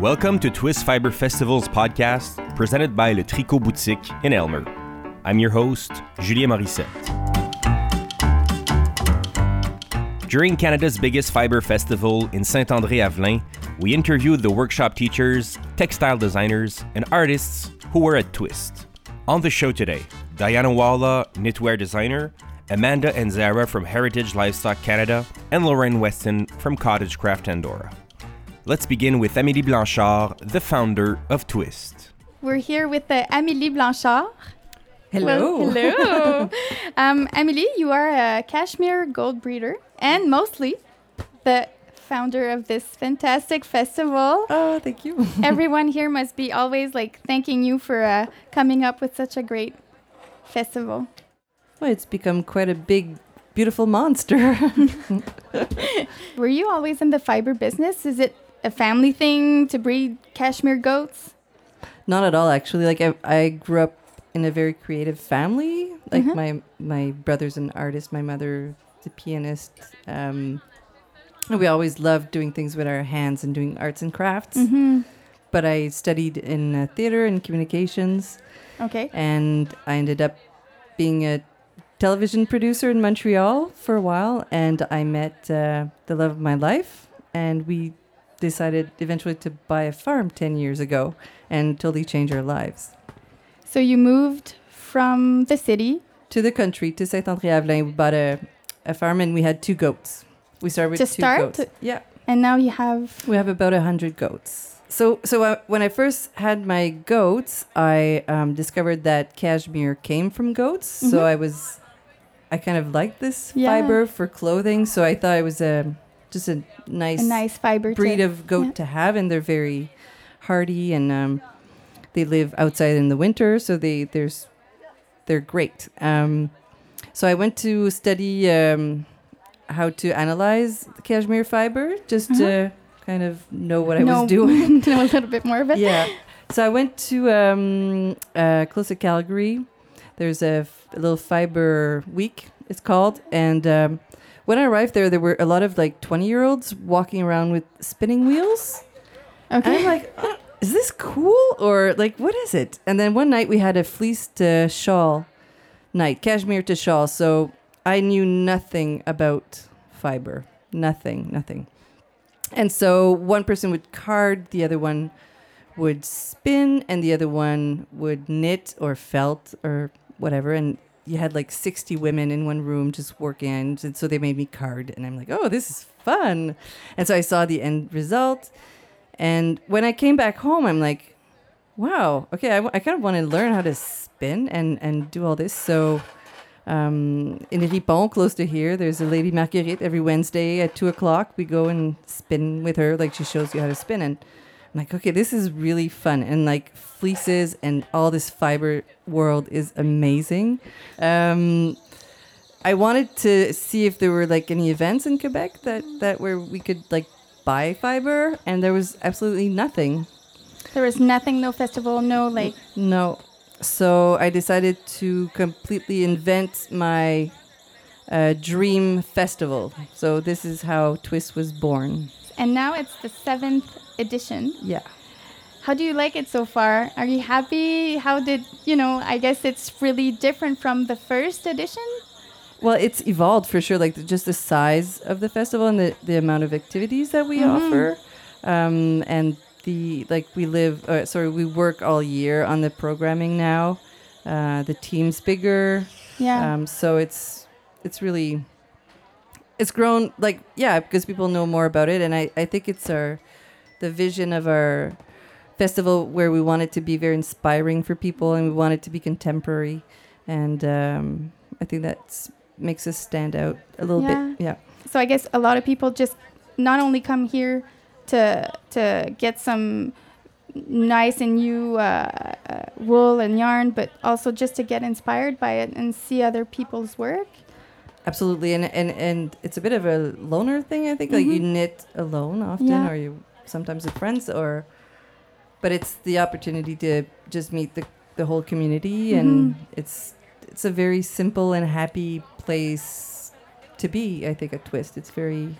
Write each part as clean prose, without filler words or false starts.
Welcome to Twist Fiber Festival's podcast, presented by Le Tricot Boutique in Elmer. I'm your host, Julien Morissette. During Canada's biggest fiber festival in Saint-André-Avelin, we interviewed the workshop teachers, textile designers, and artists who were at Twist. On the show today, Diana Walla, knitwear designer, Amanda and Zara from Heritage Livestock Canada, and Lorraine Weston from Cottage Craft Angora. Let's begin with Amélie Blanchard, the founder of Twist. We're here with Amélie Blanchard. Hello. Well, hello. Amélie, you are a cashmere gold breeder and mostly the founder of this fantastic festival. Oh, thank you. Everyone here must be always thanking you for coming up with such a great festival. Well, it's become quite a big beautiful monster. Were you always in the fiber business? Is it a family thing to breed cashmere goats? Not at all, actually. I grew up in a very creative family. My brother's an artist, my mother's a pianist. And we always loved doing things with our hands and doing arts and crafts. Mm-hmm. But I studied in theater and communications. Okay. And I ended up being a television producer in Montreal for a while, and I met the love of my life, and we decided eventually to buy a farm 10 years ago and totally change our lives. So you moved from the city? To the country, to Saint-André-Avelin. We bought a farm and we had 2 goats. We started with 2 goats. Yeah. And now you have? We have about 100 goats. So when I first had my goats, I discovered that cashmere came from goats. Mm-hmm. So I kind of liked this fiber for clothing. So I thought it was a nice fiber breed of goat to have, and they're very hardy, and they live outside in the winter, so they're great. So I went to study how to analyze the cashmere fiber, just to kind of know what I was doing. Know a little bit more of it. Yeah. So I went to, close to Calgary, there's a little fiber week, it's called. And when I arrived there were a lot of 20-year-olds walking around with spinning wheels. Okay. And I'm is this cool? Or what is it? And then one night we had a fleece to shawl night, cashmere to shawl. So I knew nothing about fiber. Nothing. And so one person would card, the other one would spin, and the other one would knit or felt or whatever. And you had 60 women in one room just working. And so they made me card. And I'm oh, this is fun. And so I saw the end result. And when I came back home, I'm wow, okay, I kind of want to learn how to spin and do all this. So in Ripon, close to here, there's a lady Marguerite. Every Wednesday at 2:00, we go and spin with her. She shows you how to spin, and I'm okay, this is really fun. And fleeces and all this fiber world is amazing. I wanted to see if there were any events in Quebec that where we could buy fiber, and there was absolutely nothing. There was nothing, no festival, no. So I decided to completely invent my dream festival. So this is how Twist was born. And now it's the 7th edition. Yeah. How do you like it so far? Are you happy? How did, I guess it's really different from the first edition? Well, it's evolved for sure. Just the size of the festival and the amount of activities that we offer. And we work all year on the programming now. The team's bigger. Yeah. So it's really, it's grown, because people know more about it. And I think it's the vision of our festival, where we want it to be very inspiring for people, and we want it to be contemporary. And I think that makes us stand out a little bit. Yeah. So I guess a lot of people just not only come here to get some nice and new wool and yarn, but also just to get inspired by it and see other people's work. Absolutely, and it's a bit of a loner thing, I think. You knit alone often, or you sometimes with friends, but it's the opportunity to just meet the whole community, and it's a very simple and happy place to be. I think at Twist, it's very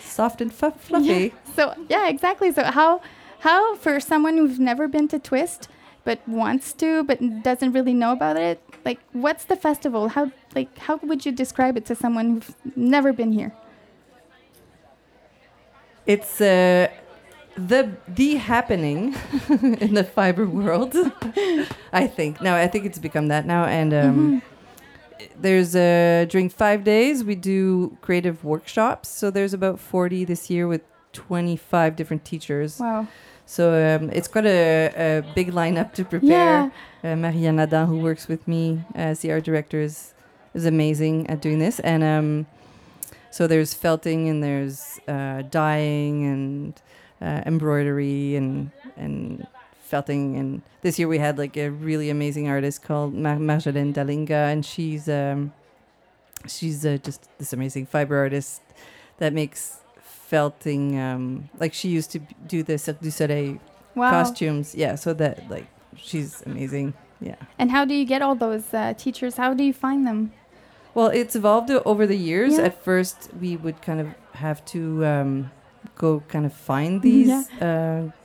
soft and fluffy. Yeah. So, exactly. So how How, for someone who's never been to Twist, but wants to, but doesn't really know about it, like, what's the festival? How would you describe it to someone who's never been here? It's the happening in the fiber world, I think. Now, I think it's become that now. And there's during 5 days, we do creative workshops. So there's about 40 this year with 25 different teachers. Wow. So it's quite a big lineup to prepare. Yeah. Marianne Adam, who works with me as the art director, is amazing at doing this. And so there's felting and there's dyeing and embroidery and felting. And this year we had like a really amazing artist called Marjolaine Dalinga, and she's just this amazing fiber artist that makes felting, like she used to do the Cirque du Soleil costumes. Yeah, so that, like, she's amazing. Yeah. And how do you get all those teachers? How do you find them? Well, it's evolved over the years. Yeah. At first, we would kind of have to go kind of find these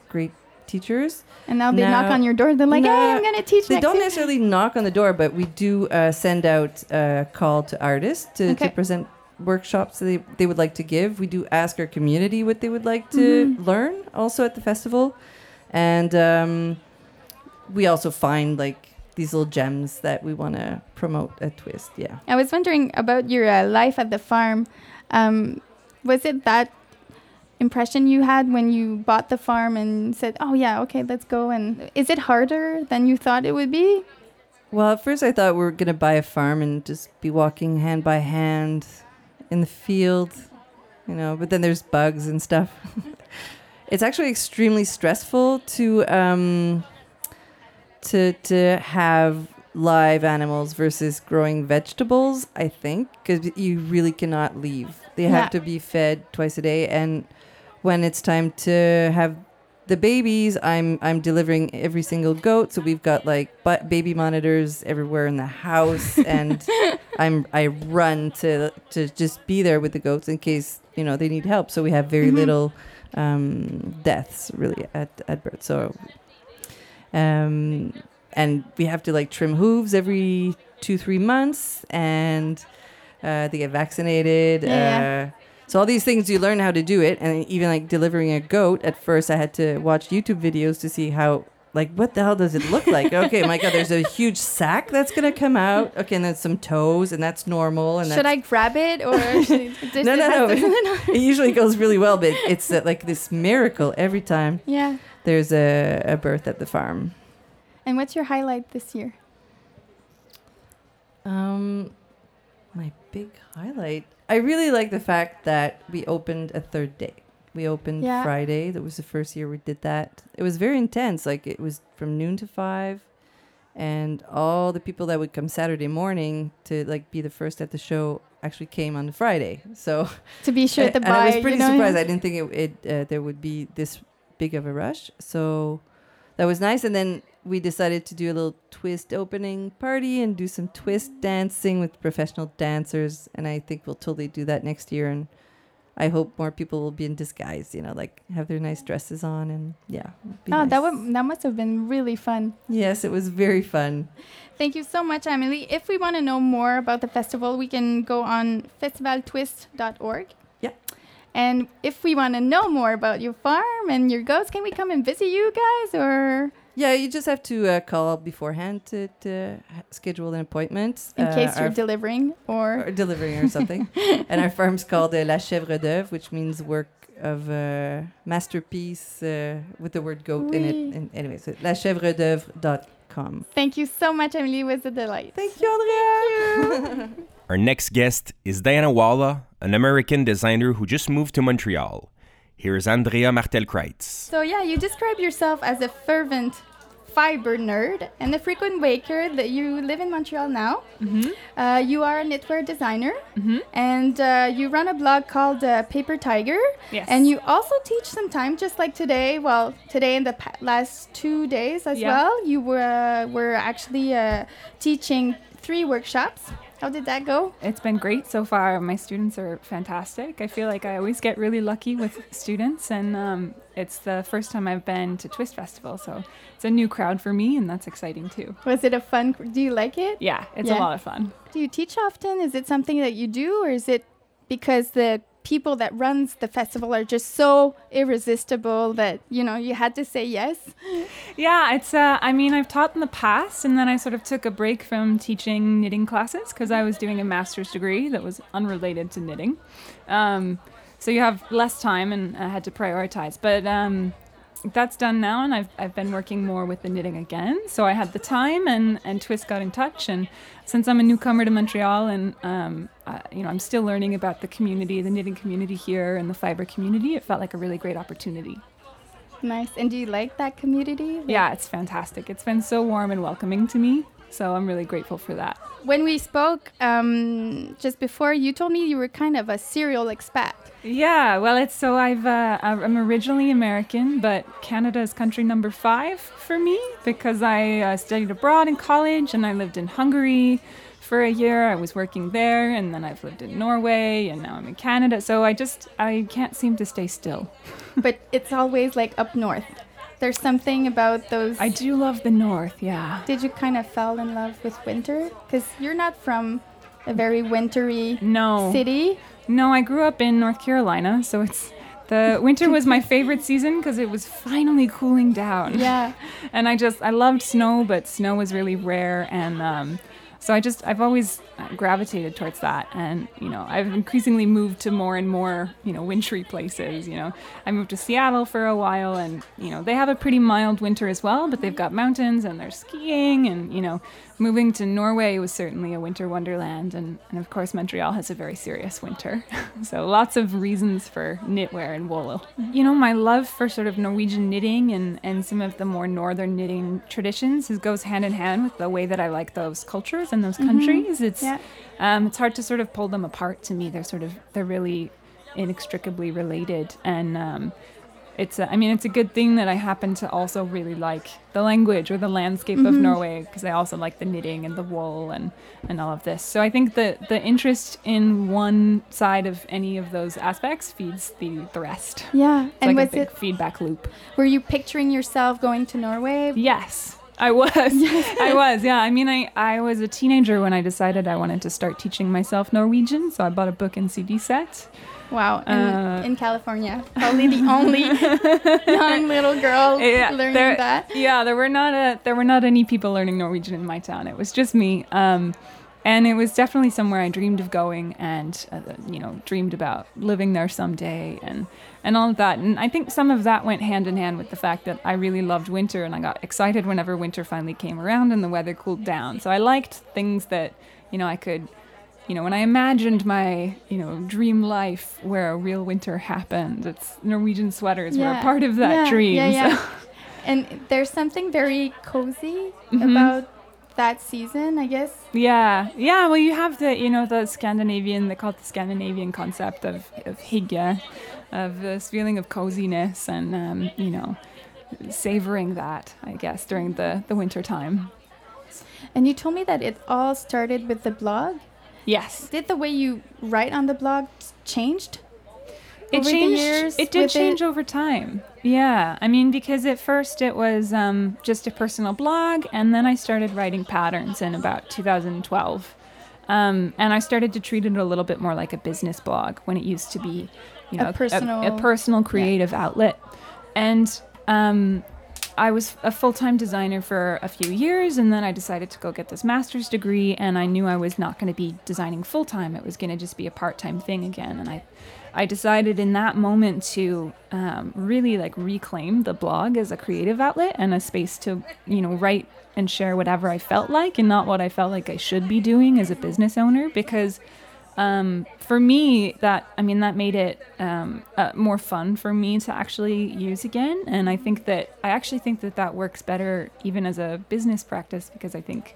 great teachers. And now they knock on your door. They're like, hey, I'm going to teach. They don't necessarily knock on the door, but we do send out a call to artists to present workshops they would like to give. We do ask our community what they would like to learn also at the festival. And we also find like these little gems that we want to promote at Twist. Yeah. I was wondering about your life at the farm. Was it that impression you had when you bought the farm and said, oh yeah, okay, let's go? And is it harder than you thought it would be? Well, at first I thought we were going to buy a farm and just be walking hand by hand in the field, you know, but then there's bugs and stuff. It's actually extremely stressful to have live animals versus growing vegetables, I think, because you really cannot leave. They have to be fed twice a day, and when it's time to have the babies, I'm delivering every single goat, so we've got like baby monitors everywhere in the house, and I run to just be there with the goats in case, you know, they need help. So we have very little deaths really at birth. So. And we have to like trim hooves every 2-3 months, and they get vaccinated. Yeah. So all these things you learn how to do it, and even like delivering a goat. At first, I had to watch YouTube videos to see how, like, what the hell does it look like? Okay, my God, there's a huge sack that's gonna come out. Okay, and then some toes, and that's normal. And should I grab it or? No. It usually goes really well, but it's like this miracle every time. Yeah. There's a birth at the farm. And what's your highlight this year? My big highlight. I really like the fact that we opened a third day. We opened Friday. That was the first year we did that. It was very intense. Like, it was from noon to 5. And all the people that would come Saturday morning to like be the first at the show actually came on Friday. So to be sure to buy. And I was pretty surprised. I didn't think it there would be this big of a rush, so that was nice. And then we decided to do a little Twist opening party and do some Twist dancing with professional dancers, and I think we'll totally do that next year. And I hope more people will be in disguise, you know, like have their nice dresses on, and nice. That must have been really fun. Yes, it was very fun. Thank you so much, Amélie. If we want to know more about the festival, we can go on festivaltwist.org. And if we want to know more about your farm and your goats, can we come and visit you guys? Or you just have to call beforehand to schedule an appointment. In case you're delivering or... something. And our farm's called La Chèvre d'Oeuvre, which means work of masterpiece with the word goat in it. And anyway, so lachèvred'oeuvre.com. Thank you so much, Amélie. It was a delight. Thank you, Andrea. Thank you. Our next guest is Diana Walla, an American designer who just moved to Montreal. Here is Andrea Martel Kreitz. So you describe yourself as a fervent fiber nerd and a frequent baker. That you live in Montreal now. Mm-hmm. You are a knitwear designer, and you run a blog called Paper Tiger. Yes. And you also teach sometime, just like today. Well, today and the last 2 days as well, you were actually teaching 3 workshops. How did that go? It's been great so far. My students are fantastic. I feel like I always get really lucky with students, and it's the first time I've been to Twist Festival, so it's a new crowd for me, and that's exciting too. Was it a fun? Do you like it? Yeah, it's a lot of fun. Do you teach often? Is it something that you do, or is it because the people that runs the festival are just so irresistible that, you know, you had to say yes? Yeah, it's, I mean, I've taught in the past, and then I sort of took a break from teaching knitting classes because I was doing a master's degree that was unrelated to knitting. So you have less time, and I had to prioritize. But that's done now, and I've been working more with the knitting again. So I had the time, and Twist got in touch. And since I'm a newcomer to Montreal, and you know, I'm still learning about the community, the knitting community here, and the fiber community, it felt like a really great opportunity. Nice. And do you like that community? Yeah, it's fantastic. It's been so warm and welcoming to me. So I'm really grateful for that. When we spoke just before, you told me you were kind of a serial expat. Yeah, well, it's so I'm originally American, but Canada is country number 5 for me because I studied abroad in college, and I lived in Hungary for a year. I was working there, and then I've lived in Norway, and now I'm in Canada. So I can't seem to stay still. But it's always like up north. There's something about those... I do love the north, yeah. Did you kind of fall in love with winter? Because you're not from a very wintry city. No, I grew up in North Carolina, so it's the winter was my favorite season because it was finally cooling down. Yeah. And I loved snow, but snow was really rare, and so I've always gravitated towards that. And, you know, I've increasingly moved to more and more, you know, wintry places, you know. I moved to Seattle for a while, and, you know, they have a pretty mild winter as well, but they've got mountains and there's skiing, and, you know, moving to Norway was certainly a winter wonderland. And of course, Montreal has a very serious winter. So lots of reasons for knitwear and wool. You know, my love for sort of Norwegian knitting and some of the more northern knitting traditions goes hand in hand with the way that I like those cultures in those countries. It's hard to sort of pull them apart. To me, they're really inextricably related, and it's a good thing that I happen to also really like the language or the landscape of Norway, because I also like the knitting and the wool and all of this. So I think the interest in one side of any of those aspects feeds the rest. Yeah, it's and like was a big feedback loop. Were you picturing yourself going to Norway? Yes. I was, yeah. I mean, I was a teenager when I decided I wanted to start teaching myself Norwegian, so I bought a book and CD set. Wow, in California. Probably the only young little girl learning that. Yeah, there were not any people learning Norwegian in my town. It was just me. And it was definitely somewhere I dreamed of going, and you know, dreamed about living there someday, and all of that. And I think some of that went hand in hand with the fact that I really loved winter, and I got excited whenever winter finally came around and the weather cooled down. So I liked things that, you know, I could, you know, when I imagined my, you know, dream life where a real winter happened, it's Norwegian sweaters were a part of that dream. Yeah. So. And there's something very cozy about that season, I guess. Yeah. Well, you have the Scandinavian concept of hygge, of this feeling of coziness, and you know, savoring that, I guess, during the winter time. And you told me that it all started with the blog. Yes. Did the way you write on the blog changed? It did change over time. Yeah, I mean, because at first it was just a personal blog, and then I started writing patterns in about 2012. And I started to treat it a little bit more like a business blog when it used to be, you know, a personal creative outlet. And I was a full-time designer for a few years, and then I decided to go get this master's degree, and I knew I was not going to be designing full-time. It was going to just be a part-time thing again, and I decided in that moment to really like reclaim the blog as a creative outlet and a space to, you know, write and share whatever I felt like, and not what I felt like I should be doing as a business owner, because for me that made it more fun for me to actually use again. And I think that works better even as a business practice, because I think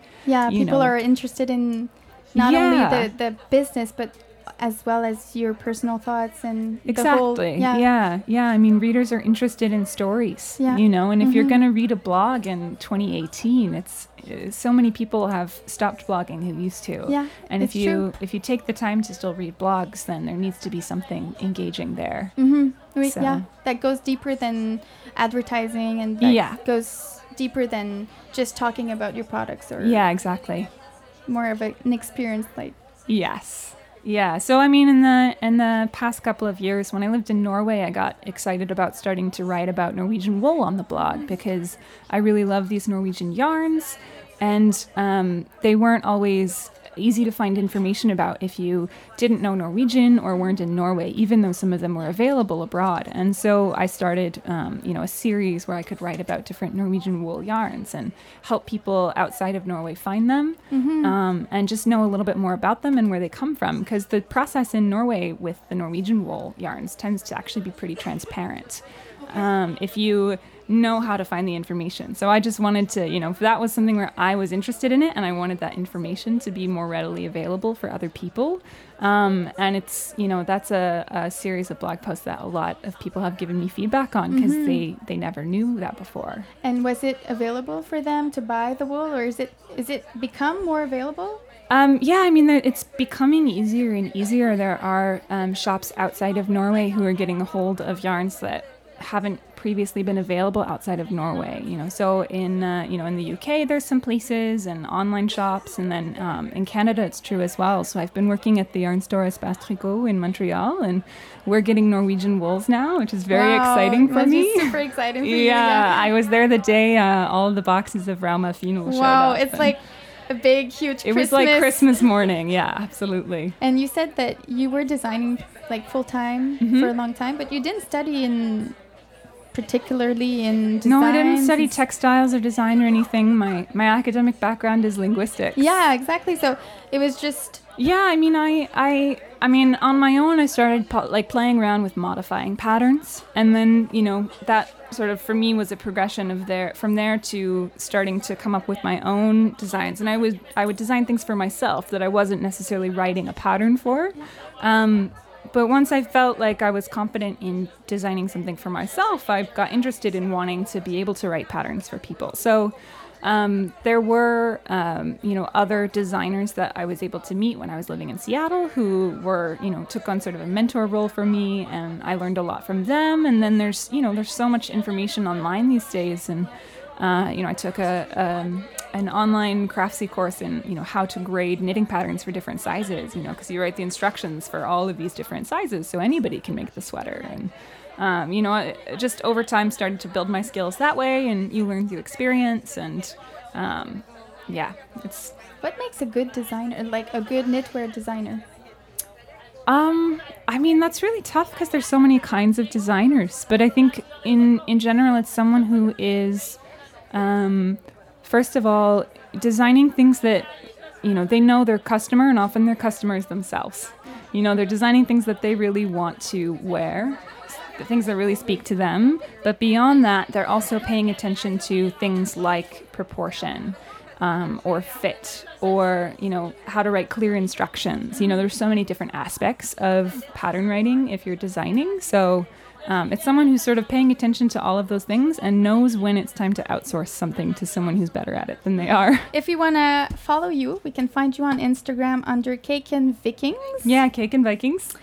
people are interested in not only the business, but as well as your personal thoughts and Exactly. I mean, readers are interested in stories, you know, and if you're going to read a blog in 2018, it's so many people have stopped blogging who used to. Yeah, and if you if you take the time to still read blogs, then there needs to be something engaging there. That goes deeper than advertising, and that goes deeper than just talking about your products, or more of an experience, like So, I mean, in the past couple of years, when I lived in Norway, I got excited about starting to write about Norwegian wool on the blog, because I really love these Norwegian yarns, and they weren't always easy to find information about if you didn't know Norwegian or weren't in Norway, even though some of them were available abroad. And so I started, a series where I could write about different Norwegian wool yarns and help people outside of Norway find them, and just know a little bit more about them and where they come from. Because the process in Norway with the Norwegian wool yarns tends to actually be pretty transparent. If you know how to find the information. So I just wanted to, that was something where I was interested in it, and I wanted that information to be more readily available for other people. And it's, that's a series of blog posts that a lot of people have given me feedback on, because they never knew that before. And was it available for them to buy the wool, or is it become more available? It's becoming easier and easier. There are shops outside of Norway who are getting a hold of yarns that haven't previously been available outside of Norway, So in in the UK, there's some places and online shops, and then in Canada it's true as well. So I've been working at the yarn store Espace Tricot in Montreal, and we're getting Norwegian wools now, which is very exciting for me. Super exciting for you. Yeah, I was there the day all the boxes of Rauma Fino showed up. Wow, it's like a big, huge Christmas. It was like Christmas morning, yeah, absolutely. And you said that you were designing like full-time for a long time, but you didn't study in... particularly in design? No, I didn't study textiles or design or anything. My academic background is linguistics. Yeah, exactly. So it was just... Yeah, I mean, I mean, on my own, I started playing around with modifying patterns. And then, that sort of, for me, was a progression from there to starting to come up with my own designs. And I would design things for myself that I wasn't necessarily writing a pattern for. But once I felt like I was confident in designing something for myself, I got interested in wanting to be able to write patterns for people. So there were, other designers that I was able to meet when I was living in Seattle who were, took on sort of a mentor role for me, and I learned a lot from them. And then there's, there's so much information online these days, and I took an online Craftsy course in, how to grade knitting patterns for different sizes, because you write the instructions for all of these different sizes, so anybody can make the sweater. And, I just over time started to build my skills that way, and you learn through experience. And, it's... What makes a good designer, like a good knitwear designer? I mean, that's really tough because there's so many kinds of designers. But I think in general, it's someone who is... first of all, designing things that, they know their customer, and often their customers themselves. They're designing things that they really want to wear, the things that really speak to them. But beyond that, they're also paying attention to things like proportion, or fit, or, how to write clear instructions. There's so many different aspects of pattern writing if you're designing. So... it's someone who's sort of paying attention to all of those things and knows when it's time to outsource something to someone who's better at it than they are. If you want to follow you, we can find you on Instagram under Cake and Vikings. Yeah, Cake and Vikings.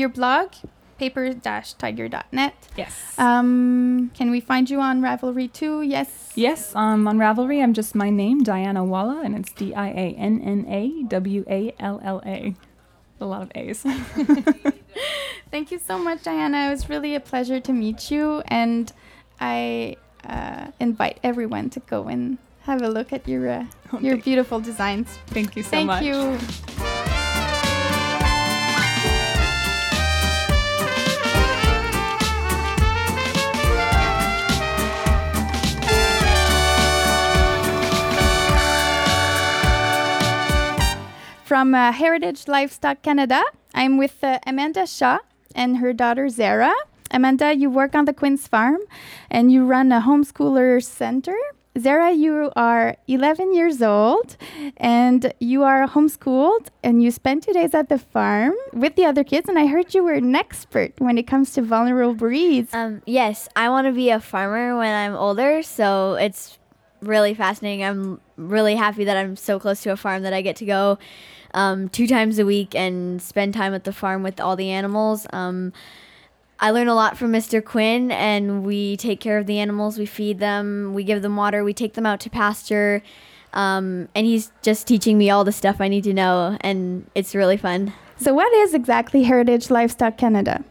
Your blog, paper-tiger.net. Yes. Can we find you on Ravelry too? Yes. Yes, on Ravelry, I'm just my name, Diana Walla, and it's DianaWalla. A lot of A's. Thank you so much, Diana. It was really a pleasure to meet you, and I invite everyone to go and have a look at your beautiful designs. Thank you so much. Thank you. From Heritage Livestock Canada, I'm with Amanda Shaw and her daughter Zara. Amanda, you work on the Quinn's farm, and you run a homeschooler center. Zara, you are 11 years old and you are homeschooled and you spent 2 days at the farm with the other kids. And I heard you were an expert when it comes to vulnerable breeds. Yes, I want to be a farmer when I'm older. So it's really fascinating. I'm really happy that I'm so close to a farm that I get to go 2 times a week and spend time at the farm with all the animals. I learn a lot from Mr. Quinn, and we take care of the animals. We feed them, we give them water, we take them out to pasture, and he's just teaching me all the stuff I need to know, and it's really fun. So what is exactly Heritage Livestock Canada?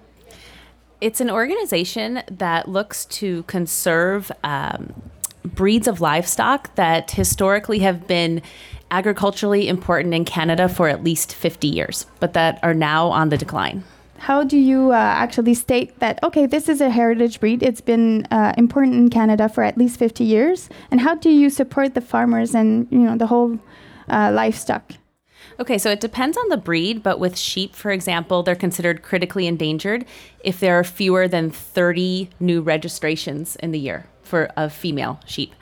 It's an organization that looks to conserve breeds of livestock that historically have been agriculturally important in Canada for at least 50 years, but that are now on the decline. How do you actually state that, okay, this is a heritage breed, it's been important in Canada for at least 50 years, and how do you support the farmers and, you know, the whole livestock? Okay, so it depends on the breed, but with sheep, for example, they're considered critically endangered if there are fewer than 30 new registrations in the year of female sheep.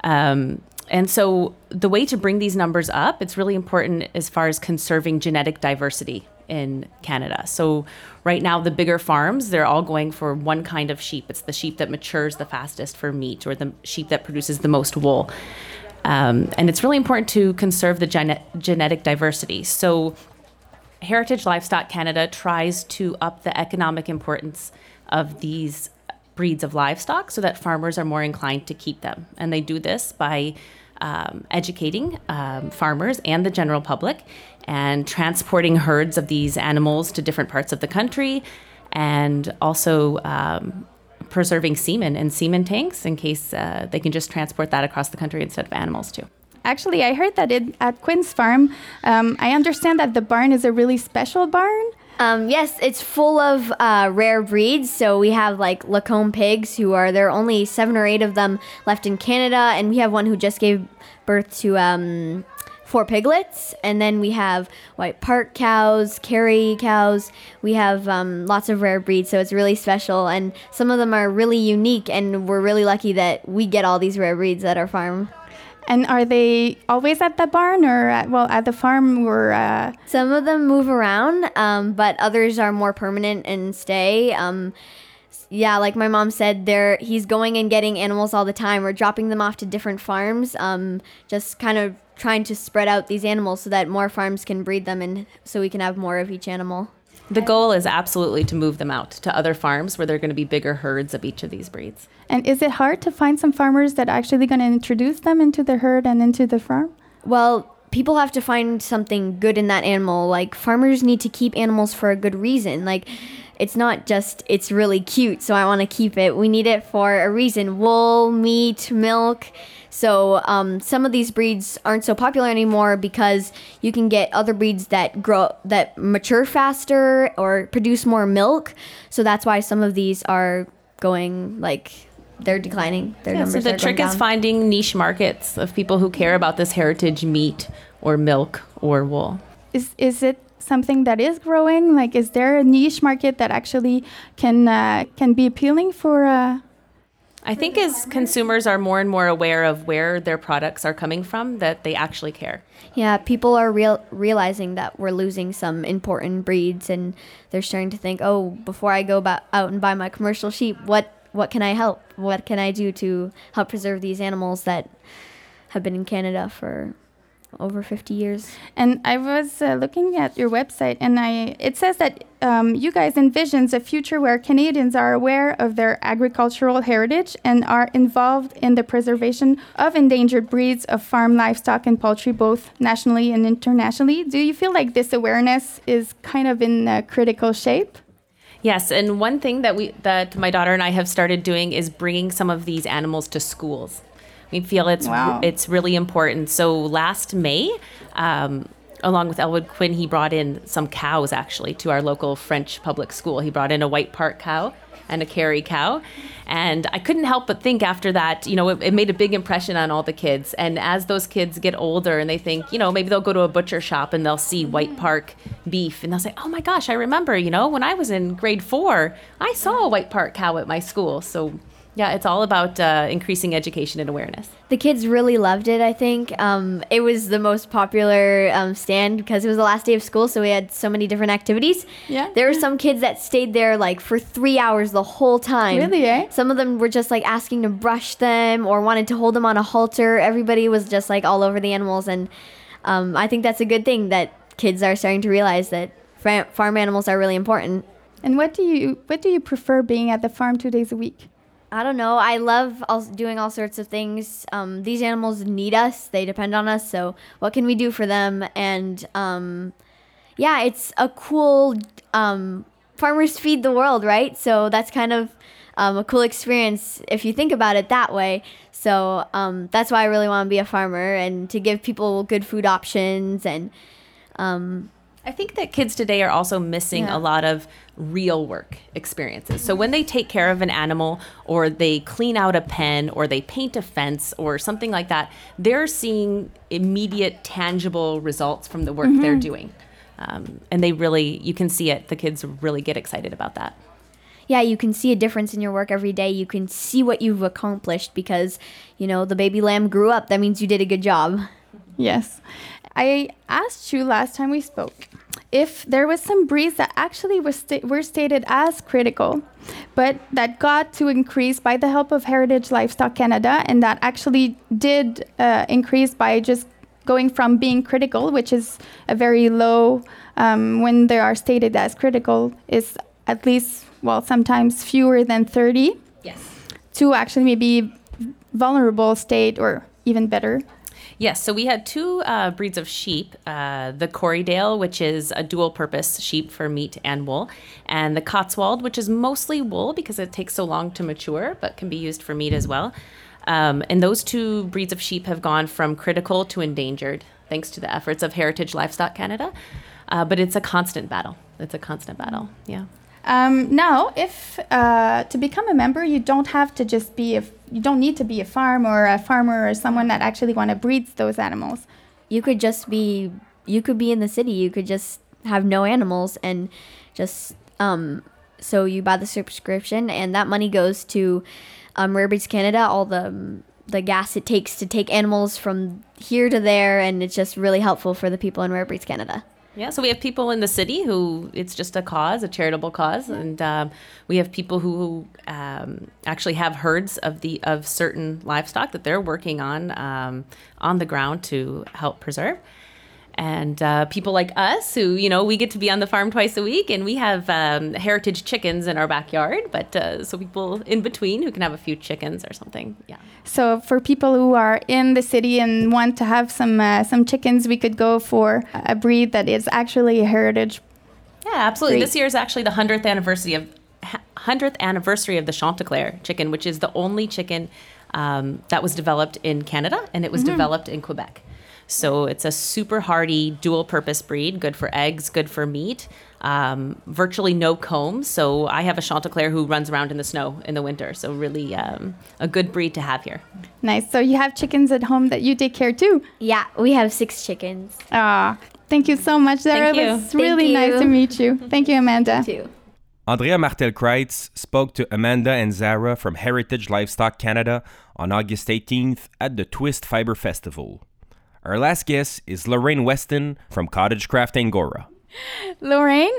And so the way to bring these numbers up, it's really important as far as conserving genetic diversity in Canada. So right now, the bigger farms, they're all going for one kind of sheep. It's the sheep that matures the fastest for meat, or the sheep that produces the most wool. And it's really important to conserve the genetic diversity. So Heritage Livestock Canada tries to up the economic importance of these breeds of livestock so that farmers are more inclined to keep them. And they do this by educating farmers and the general public, and transporting herds of these animals to different parts of the country, and also preserving semen in semen tanks in case they can just transport that across the country instead of animals too. Actually, I heard that at Quinn's farm, I understand that the barn is a really special barn. Yes, it's full of rare breeds. So we have like Lacombe pigs, who are, there are only 7 or 8 of them left in Canada. And we have one who just gave birth to 4 piglets. And then we have White Park cows, Kerry cows. We have lots of rare breeds. So it's really special. And some of them are really unique. And we're really lucky that we get all these rare breeds at our farm. And are they always at the barn or at the farm? Or some of them move around, but others are more permanent and stay. Yeah, like my mom said, he's going and getting animals all the time. We're dropping them off to different farms, just kind of trying to spread out these animals so that more farms can breed them, and so we can have more of each animal. The goal is absolutely to move them out to other farms where there are going to be bigger herds of each of these breeds. And is it hard to find some farmers that are actually going to introduce them into the herd and into the farm? Well, people have to find something good in that animal. Like, farmers need to keep animals for a good reason. Like, it's not just, it's really cute, so I want to keep it. We need it for a reason. Wool, meat, milk. So some of these breeds aren't so popular anymore because you can get other breeds that mature faster or produce more milk. So that's why some of these are going, like, they're declining. So the trick is finding niche markets of people who care about this heritage meat or milk or wool. Is it something that is growing? Like, is there a niche market that actually can be appealing for? I think as consumers are more and more aware of where their products are coming from, that they actually care. Yeah, people are realizing that we're losing some important breeds, and they're starting to think, oh, before I go out and buy my commercial sheep, what can I help? What can I do to help preserve these animals that have been in Canada for over 50 years? And I was looking at your website, and it says that you guys envisions a future where Canadians are aware of their agricultural heritage and are involved in the preservation of endangered breeds of farm livestock and poultry, both nationally and internationally. Do you feel like this awareness is kind of in critical shape? Yes, and one thing that my daughter and I have started doing is bringing some of these animals to schools. We feel it's really important. So last May, along with Elwood Quinn, he brought in some cows, actually, to our local French public school. He brought in a White Park cow and a Kerry cow. And I couldn't help but think after that, you know, it made a big impression on all the kids. And as those kids get older and they think, you know, maybe they'll go to a butcher shop and they'll see White Park beef. And they'll say, oh my gosh, I remember, you know, when I was in grade 4, I saw a White Park cow at my school. So Yeah, it's all about increasing education and awareness. The kids really loved it, I think. It was the most popular stand because it was the last day of school, so we had so many different activities. Yeah. There were some kids that stayed there like for 3 hours the whole time. Really, eh? Some of them were just like asking to brush them or wanted to hold them on a halter. Everybody was just like all over the animals, and I think that's a good thing that kids are starting to realize that farm animals are really important. And what do you prefer being at the farm 2 days a week? I don't know. I love doing all sorts of things. These animals need us. They depend on us. So what can we do for them? And yeah, it's a cool... farmers feed the world, right? So that's kind of a cool experience if you think about it that way. So that's why I really want to be a farmer and to give people good food options. And I think that kids today are also missing a lot of real work experiences. So when they take care of an animal or they clean out a pen or they paint a fence or something like that, they're seeing immediate, tangible results from the work they're doing. And they really, you can see it. The kids really get excited about that. Yeah, you can see a difference in your work every day. You can see what you've accomplished because, you know, the baby lamb grew up. That means you did a good job. Yes. I asked you last time we spoke if there was some breeds that actually were stated as critical, but that got to increase by the help of Heritage Livestock Canada, and that actually did increase by just going from being critical, which is a very low, when they are stated as critical, is at least, well, sometimes fewer than 30, yes, to actually maybe vulnerable state or even better. Yes, so we had two breeds of sheep, the Corriedale, which is a dual-purpose sheep for meat and wool, and the Cotswold, which is mostly wool because it takes so long to mature, but can be used for meat as well. And those two breeds of sheep have gone from critical to endangered, thanks to the efforts of Heritage Livestock Canada. But it's a constant battle. Yeah. Now, if to become a member, you don't have to just be you don't need to be a farm or a farmer or someone that actually want to breed those animals. You could be in the city. You could just have no animals and just so you buy the subscription, and that money goes to Rare Breeds Canada. All the gas it takes to take animals from here to there, and it's just really helpful for the people in Rare Breeds Canada. Yeah, so we have people in the city who it's just a cause, a charitable cause, and we have people who actually have herds of certain livestock that they're working on the ground to help preserve, and people like us who, you know, we get to be on the farm twice a week, and we have heritage chickens in our backyard, but so people in between who can have a few chickens or something. Yeah. So for people who are in the city and want to have some chickens, we could go for a breed that is actually a heritage. Yeah, absolutely. Breed. This year is actually the 100th anniversary of the Chantecler chicken, which is the only chicken that was developed in Canada, and it was developed in Quebec. So it's a super hardy, dual-purpose breed, good for eggs, good for meat, virtually no combs. So I have a Chantecler who runs around in the snow in the winter. So really a good breed to have here. Nice. So you have chickens at home that you take care too? Yeah, we have 6 chickens. Ah, thank you so much, Zara. It was really nice to meet you. Thank you, Amanda. You too. Andrea Martel Kreitz spoke to Amanda and Zara from Heritage Livestock Canada on August 18th at the Twist Fiber Festival. Our last guest is Lorraine Weston from Cottage Craft Angora. Lorraine,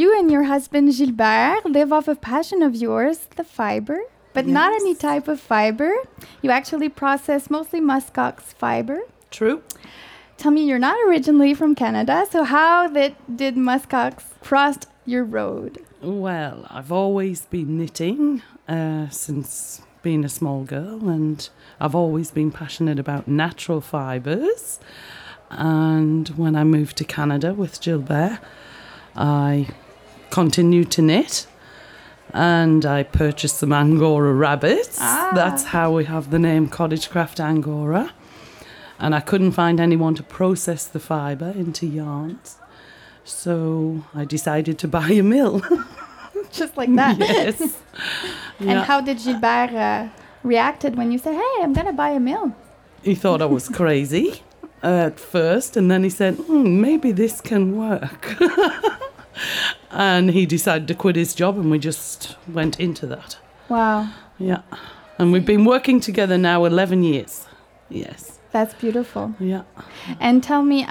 you and your husband Gilbert live off a passion of yours, the fiber, but not any type of fiber. You actually process mostly muskox fiber. True. Tell me, you're not originally from Canada, so how did muskox cross your road? Well, I've always been knitting since being a small girl, and I've always been passionate about natural fibres. And when I moved to Canada with Jill Bear, I continued to knit, and I purchased some Angora rabbits. That's how we have the name Cottage Craft Angora. And I couldn't find anyone to process the fibre into yarns, so I decided to buy a mill. Just like that. Yes. And how did Gilbert reacted when you said, hey, I'm going to buy a mill? He thought I was crazy at first, and then he said, maybe this can work. And he decided to quit his job, and we just went into that. Wow. Yeah. And we've been working together now 11 years. Yes. That's beautiful. Yeah. And tell me,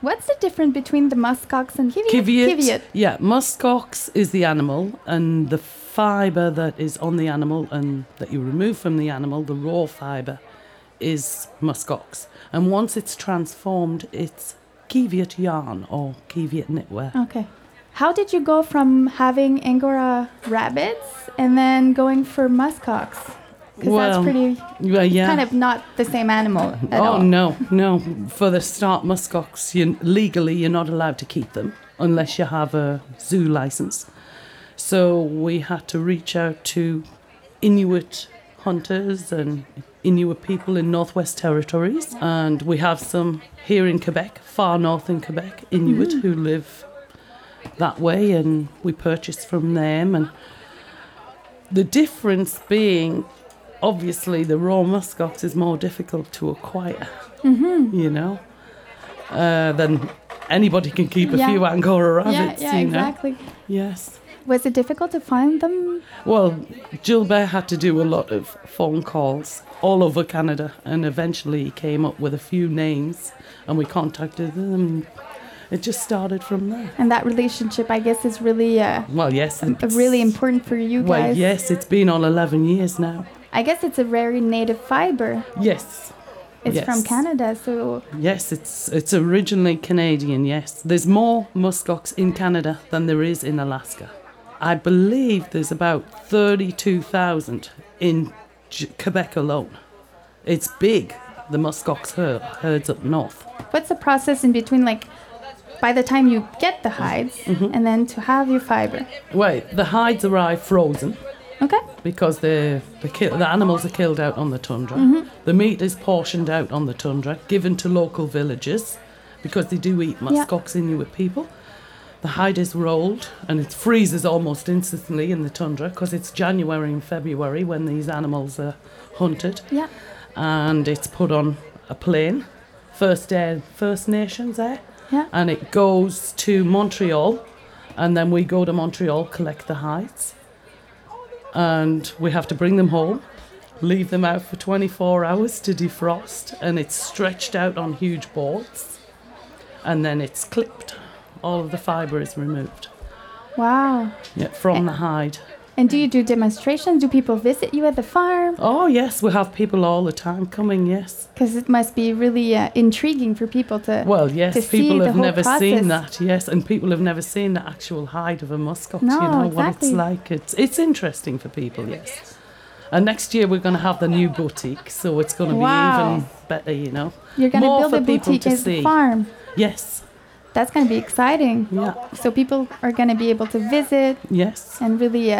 what's the difference between the muskox and qiviut? Yeah, muskox is the animal and the fibre that is on the animal and that you remove from the animal, the raw fibre, is muskox. And once it's transformed, it's qiviut yarn or qiviut knitwear. Okay. How did you go from having Angora rabbits and then going for muskox? Because that's pretty, yeah, kind of not the same animal at all. Oh, no. For the start, muskox, legally, you're not allowed to keep them unless you have a zoo license. So we had to reach out to Inuit hunters and Inuit people in Northwest Territories. And we have some here in Quebec, far north in Quebec, Inuit who live that way, and we purchased from them. And the difference being, obviously, the raw muskox is more difficult to acquire, you know, than anybody can keep a few Angora rabbits, you know. Yeah, exactly. Yes. Was it difficult to find them? Well, Jill Bear had to do a lot of phone calls all over Canada, and eventually he came up with a few names, and we contacted them. It just started from there. And that relationship, I guess, is really really important for you guys. Well, yes, it's been on 11 years now. I guess it's a very native fiber. Yes. It's from Canada, so... Yes, it's originally Canadian, yes. There's more muskox in Canada than there is in Alaska. I believe there's about 32,000 in Quebec alone. It's big, the muskox herds up north. What's the process in between, like... By the time you get the hides and then to have your fiber? Well, the hides arrive frozen. Okay. Because the animals are killed out on the tundra. Mm-hmm. The meat is portioned out on the tundra, given to local villagers, because they do eat muskox, Inuit people. The hide is rolled and it freezes almost instantly in the tundra because it's January and February when these animals are hunted. Yeah. And it's put on a plane. First Nations there. Yeah. And it goes to Montreal, and then we go to Montreal, collect the hides, and we have to bring them home, leave them out for 24 hours to defrost, and it's stretched out on huge boards, and then it's clipped. All of the fibre is removed. Wow. Yeah, from the hide. And do you do demonstrations? Do people visit you at the farm? Oh, yes. We have people all the time coming, yes. Because it must be really intriguing for people to see. Well, yes, people have never seen that, yes. And people have never seen the actual hide of a muskox, what it's like. It's interesting for people, yes. And next year we're going to have the new boutique, so it's going to be even better, you know. You're going to build a boutique as a farm. Yes. That's going to be exciting. Yeah. So people are going to be able to visit. Yes. And really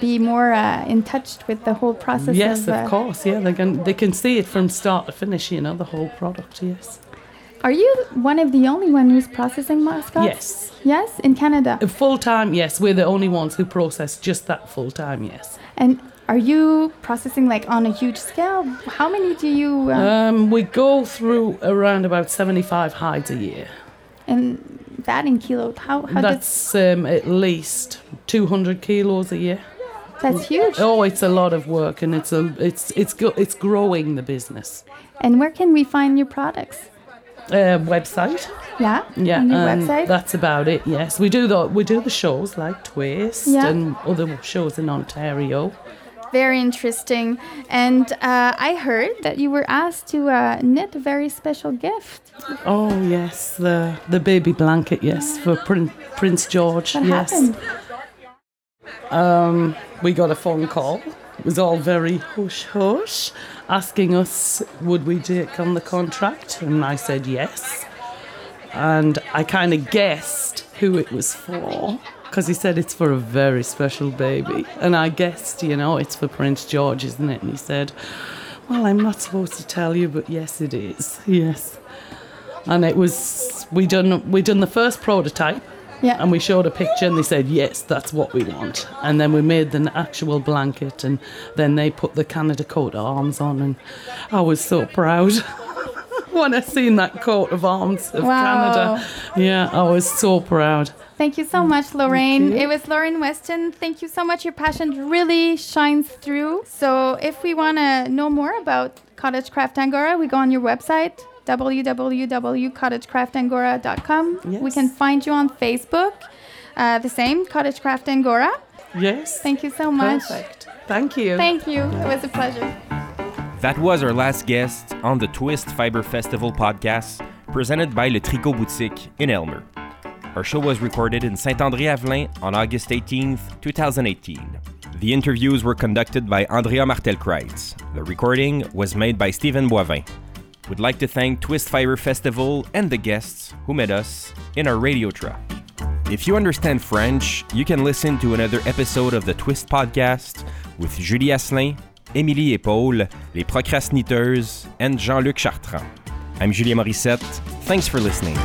be more in touch with the whole process. Yes, of course. Yeah, they can see it from start to finish, you know, the whole product, yes. Are you one of the only one who's processing muskox? Yes. Yes, in Canada? Full-time, yes. We're the only ones who process just that full-time, yes. And are you processing like on a huge scale? How many do you... we go through around about 75 hides a year. And that in kilo, how that's at least 200 kilos a year. That's huge. Oh, it's a lot of work, and it's growing the business. And where can we find your products? Website. Yeah. New website. That's about it. Yes, we do the shows like Twist and other shows in Ontario. Very interesting. And I heard that you were asked to knit a very special gift. Oh, yes. The baby blanket, yes, for Prince George. What happened? We got a phone call. It was all very hush-hush, asking us, would we take on the contract? And I said yes. And I kind of guessed who it was for. Because he said it's for a very special baby. And I guessed, you know, it's for Prince George, isn't it? And he said, well, I'm not supposed to tell you, but yes, it is. Yes. And it was, we done the first prototype. Yeah. And we showed a picture and they said, yes, that's what we want. And then we made the actual blanket and then they put the Canada coat of arms on. And I was so proud when I seen that coat of arms of Canada. Yeah, I was so proud. Thank you so much, Lorraine. It was Lorraine Weston. Thank you so much. Your passion really shines through. So if we want to know more about Cottage Craft Angora, we go on your website, www.cottagecraftangora.com. Yes. We can find you on Facebook, the same, Cottage Craft Angora. Yes. Thank you so much. Perfect. Thank you. Thank you. It was a pleasure. That was our last guest on the Twist Fiber Festival podcast, presented by Le Tricot Boutique in Aylmer. Our show was recorded in Saint-André-Avelin on August 18th, 2018. The interviews were conducted by Andrea Martel Kreitz. The recording was made by Stephen Boivin. We'd like to thank Twist Fiber Festival and the guests who met us in our radio truck. If you understand French, you can listen to another episode of the Twist Podcast with Julie Asselin, Émilie et Paul, Les Procrastinateurs, and Jean-Luc Chartrand. I'm Julien Morissette. Thanks for listening.